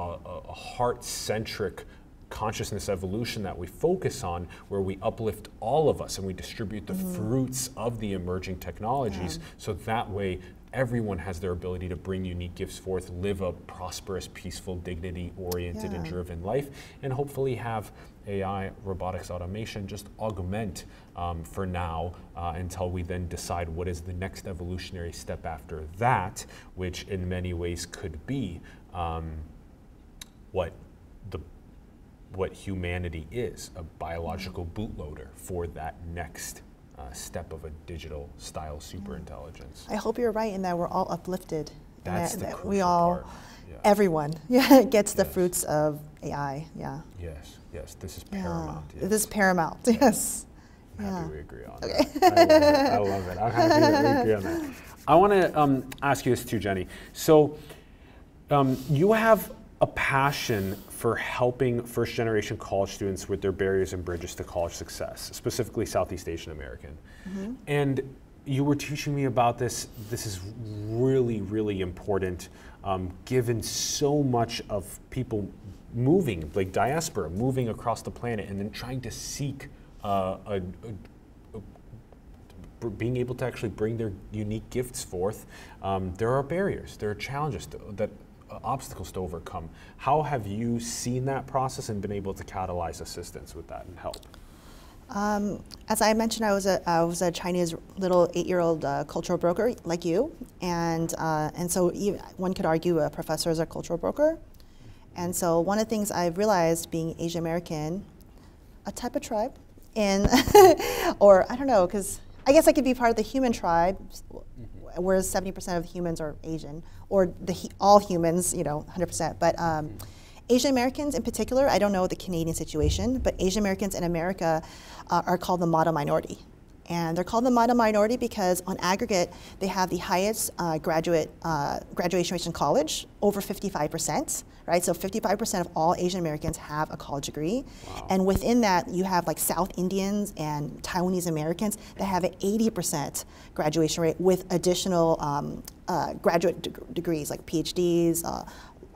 a heart-centric consciousness evolution that we focus on, where we uplift all of us and we distribute the mm-hmm. fruits of the emerging technologies, yeah. so that way everyone has their ability to bring unique gifts forth, live a prosperous, peaceful, dignity-oriented yeah. and driven life, and hopefully have A I, robotics, automation just augment um, for now uh, until we then decide what is the next evolutionary step after that, which in many ways could be um, what the what humanity is, a biological bootloader for that next uh, step of a digital style superintelligence. I hope you're right in that we're all uplifted. That's that, the that we all, part. Yeah. everyone yeah, gets yes. the fruits of A I, yeah. Yes, yes, this is paramount. Yeah. Yes. This is paramount, yes. yes. I'm yeah. happy we agree on okay. that. I love it, I love it. I'm happy that we agree on that. I wanna um, ask you this too, Jenny. So um, you have a passion for helping first-generation college students with their barriers and bridges to college success, specifically Southeast Asian American. Mm-hmm. And you were teaching me about this. This is really, really important, um, given so much of people moving, like diaspora, moving across the planet and then trying to seek uh, a, a, a, being able to actually bring their unique gifts forth. Um, there are barriers, there are challenges to, that Uh, obstacles to overcome. How have you seen that process and been able to catalyze assistance with that and help? Um, as I mentioned, I was a, I was a Chinese little eight-year-old uh, cultural broker like you, and uh, and so even, one could argue a professor is a cultural broker. And so one of the things I've realized being Asian American, a type of tribe, in or I don't know, because I guess I could be part of the human tribe, whereas seventy percent of the humans are Asian, or the, all humans, you know, one hundred percent. But um, Asian Americans in particular, I don't know the Canadian situation, but Asian Americans in America uh, are called the model minority. And they're called the model minority because on aggregate, they have the highest uh, graduate uh, graduation rate in college, over fifty-five percent, right? So fifty-five percent of all Asian Americans have a college degree. Wow. And within that, you have like South Indians and Taiwanese Americans that have an eighty percent graduation rate with additional um, uh, graduate de degrees like PhDs, uh,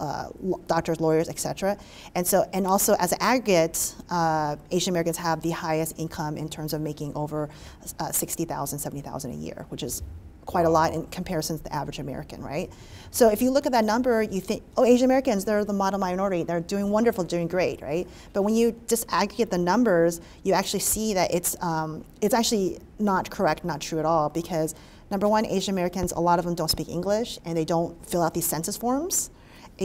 Uh, doctors, lawyers, et cetera, and so and also as an aggregate, uh, Asian Americans have the highest income in terms of making over uh, sixty thousand, seventy thousand a year, which is quite a lot in comparison to the average American, right? So if you look at that number, you think, oh, Asian Americans, they're the model minority, they're doing wonderful, doing great, right? But when you disaggregate the numbers, you actually see that it's um, it's actually not correct, not true at all, because number one, Asian Americans, a lot of them don't speak English and they don't fill out these census forms.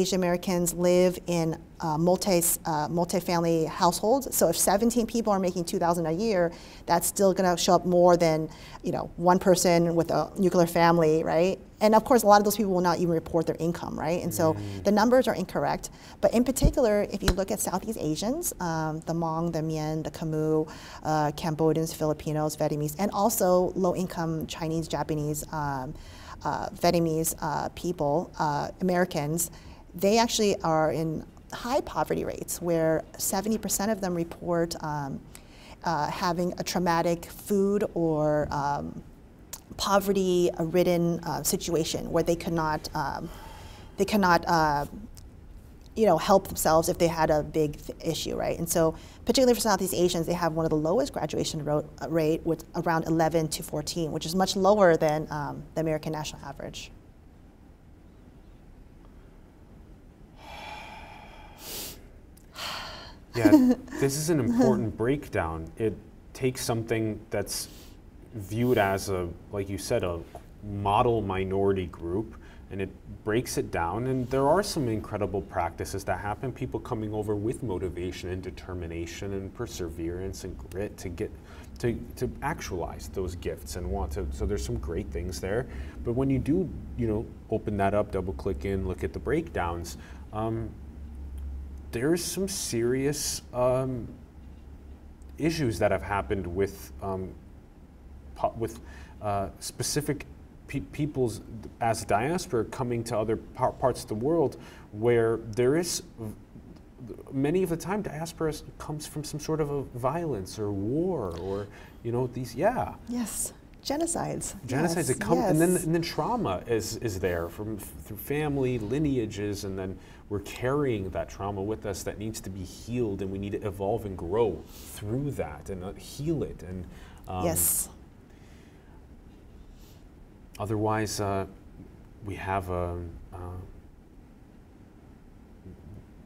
Asian Americans live in uh, multi, uh, multi-family households. So if seventeen people are making two thousand dollars a year, that's still gonna show up more than, you know, one person with a nuclear family, right? And of course, a lot of those people will not even report their income, right? And so mm. the numbers are incorrect. But in particular, if you look at Southeast Asians, um, the Hmong, the Mien, the Khmer, uh, Cambodians, Filipinos, Vietnamese, and also low-income Chinese, Japanese, um, uh, Vietnamese uh, people, uh, Americans, they actually are in high poverty rates where seventy percent of them report um, uh, having a traumatic food or um, poverty-ridden uh, situation where they could not, um, they could not uh, you know, help themselves if they had a big issue, right? And so particularly for Southeast Asians, they have one of the lowest graduation rate with around eleven to fourteen, which is much lower than um, the American national average. Yeah, this is an important breakdown. It takes something that's viewed as a, like you said, a model minority group and it breaks it down, and there are some incredible practices that happen, people coming over with motivation and determination and perseverance and grit to get to, to actualize those gifts and want to, so there's some great things there. But when you do, you know, open that up, double click in, look at the breakdowns, um, there's some serious um, issues that have happened with, um, with uh, specific Pe peoples as diaspora coming to other par parts of the world, where there is, many of the time, diaspora comes from some sort of a violence or war or, you know, these, yeah. Yes, genocides. Genocides yes. that come, yes. and, then, and then trauma is, is there from through family, lineages, and then we're carrying that trauma with us that needs to be healed, and we need to evolve and grow through that and uh, heal it. And um, yes. Otherwise, uh, we have a uh,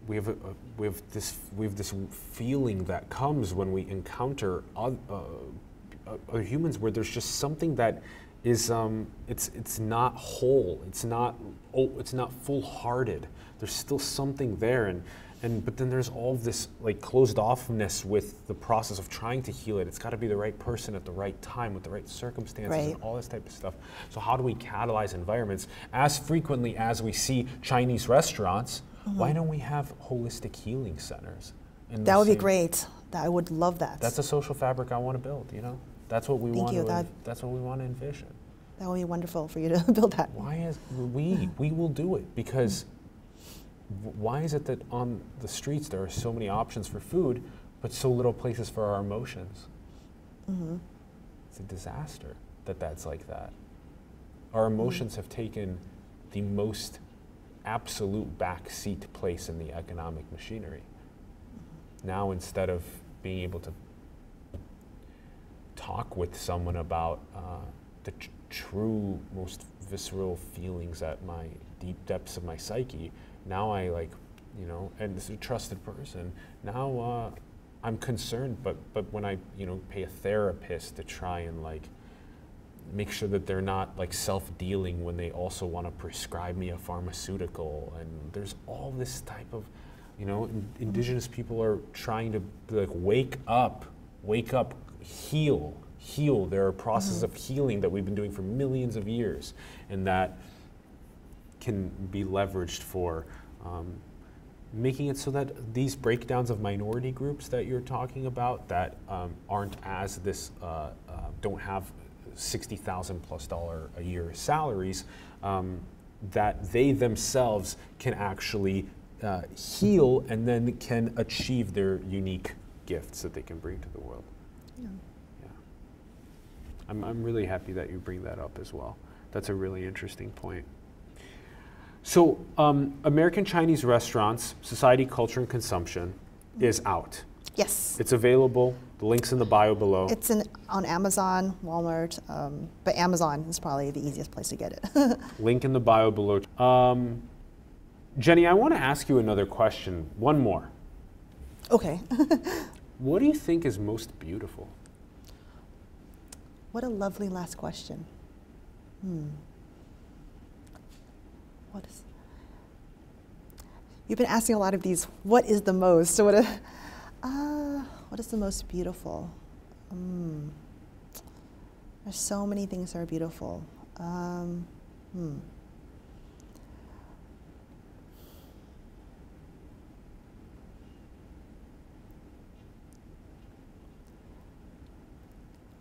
we have a, we have this we have this feeling that comes when we encounter other, uh, other humans, where there's just something that is um, it's it's not whole, it's not oh, it's not full-hearted. There's still something there, and and but then there's all this like closed-offness with the process of trying to heal it. It's got to be the right person at the right time with the right circumstances right. and all this type of stuff. So how do we catalyze environments? As frequently as we see Chinese restaurants, mm-hmm. why don't we have holistic healing centers? That would be great. I would love that. That's a social fabric I want to build. You know, that's what we Thank want. You, to, that, that's what we want to envision. That would be wonderful for you to build that. Why is we we will do it because. Mm-hmm. Why is it that on the streets there are so many options for food, but so little places for our emotions? Mm-hmm. It's a disaster that that's like that. Our emotions mm-hmm. have taken the most absolute backseat place in the economic machinery. Mm-hmm. Now, instead of being able to talk with someone about uh, the tr true, most visceral feelings at my deep depths of my psyche, now I like, you know, and this is a trusted person. Now uh, I'm concerned, but but when I, you know, pay a therapist to try and like make sure that they're not like self-dealing when they also want to prescribe me a pharmaceutical, and there's all this type of, you know, in, indigenous people are trying to like wake up, wake up, heal, heal. There are processes mm-hmm. of healing that we've been doing for millions of years, and that can be leveraged for um, making it so that these breakdowns of minority groups that you're talking about that um, aren't as this, uh, uh, don't have sixty thousand plus dollar a year salaries, um, that they themselves can actually uh, heal and then can achieve their unique gifts that they can bring to the world. Yeah. yeah. I'm, I'm really happy that you bring that up as well. That's a really interesting point. So, um, American Chinese Restaurants, Society, Culture, and Consumption is out. Yes. It's available. The link's in the bio below. It's in, on Amazon, Walmart, um, but Amazon is probably the easiest place to get it. Link in the bio below. Um, Jenny, I want to ask you another question. One more. Okay. What do you think is most beautiful? What a lovely last question. Hmm. What is, you've been asking a lot of these, what is the most, so what, a, uh, what is the most beautiful? Mm. There's so many things that are beautiful. Um, hmm.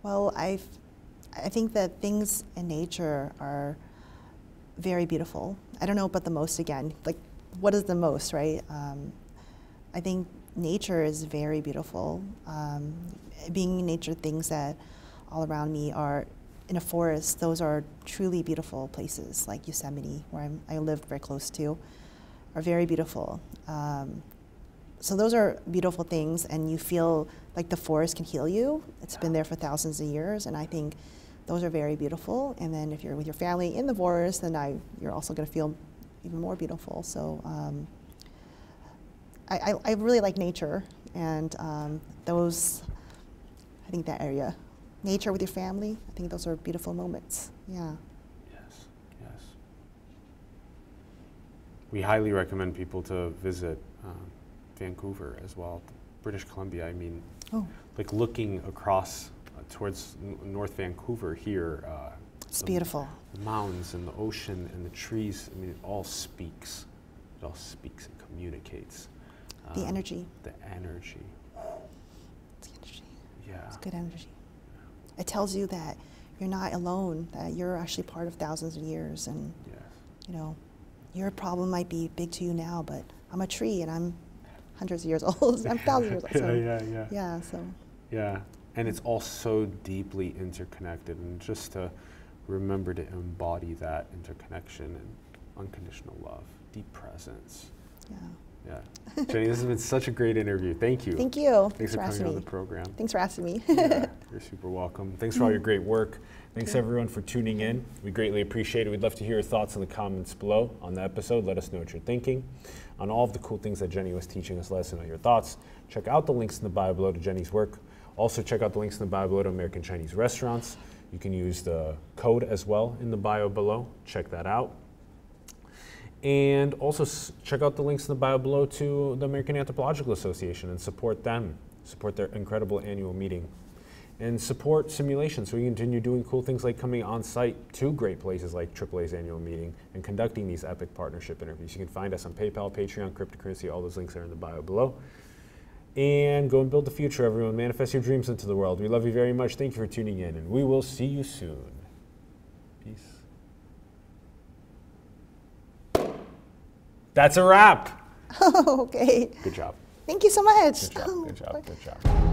Well, I've, I think that things in nature are very beautiful. I don't know about the most again. Like, what is the most, right? Um, I think nature is very beautiful. Um, being in nature, things that all around me are in a forest, those are truly beautiful places, like Yosemite, where I'm, I lived very close to, are very beautiful. Um, so those are beautiful things, and you feel like the forest can heal you. It's been there for thousands of years, and I think those are very beautiful. And then if you're with your family in the forest, then I, you're also going to feel even more beautiful. So um, I, I, I really like nature, and um, those, I think that area, nature with your family, I think those are beautiful moments. Yeah. Yes, yes. we highly recommend people to visit uh, Vancouver as well, British Columbia. I mean, oh. like looking across uh, towards n North Vancouver here. Uh, it's the, beautiful. The mountains and the ocean and the trees. I mean, it all speaks. It all speaks and communicates. Um, the energy. The energy. It's energy. Yeah. It's good energy. It tells you that you're not alone, that you're actually part of thousands of years, and yes. you know, your problem might be big to you now, but I'm a tree and I'm hundreds of years old, I'm thousands of years old. So yeah, yeah, yeah. Yeah, so. Yeah, and it's all so deeply interconnected, and just to remember to embody that interconnection and unconditional love, deep presence. Yeah. Yeah. Jenny, this has been such a great interview. Thank you. Thank you. Thanks, Thanks for coming me. on the program. Thanks for asking me. Yeah, you're super welcome. Thanks for all your great work. Thanks okay. everyone for tuning in. We greatly appreciate it. We'd love to hear your thoughts in the comments below on the episode. Let us know what you're thinking. On all of the cool things that Jenny was teaching us, let us know your thoughts. Check out the links in the bio below to Jenny's work. Also check out the links in the bio below to American Chinese restaurants. You can use the code as well in the bio below. Check that out. And also s check out the links in the bio below to the American Anthropological Association and support them, support their incredible annual meeting, and support Simulation so we continue doing cool things like coming on site to great places like triple A's annual meeting and conducting these epic partnership interviews. You can find us on PayPal, Patreon, cryptocurrency, all those links are in the bio below. And go and build the future, everyone. Manifest your dreams into the world. We love you very much. Thank you for tuning in, and we will see you soon. Peace. That's a wrap. Oh, okay. Good job. Thank you so much. Good job. Good job. Good job.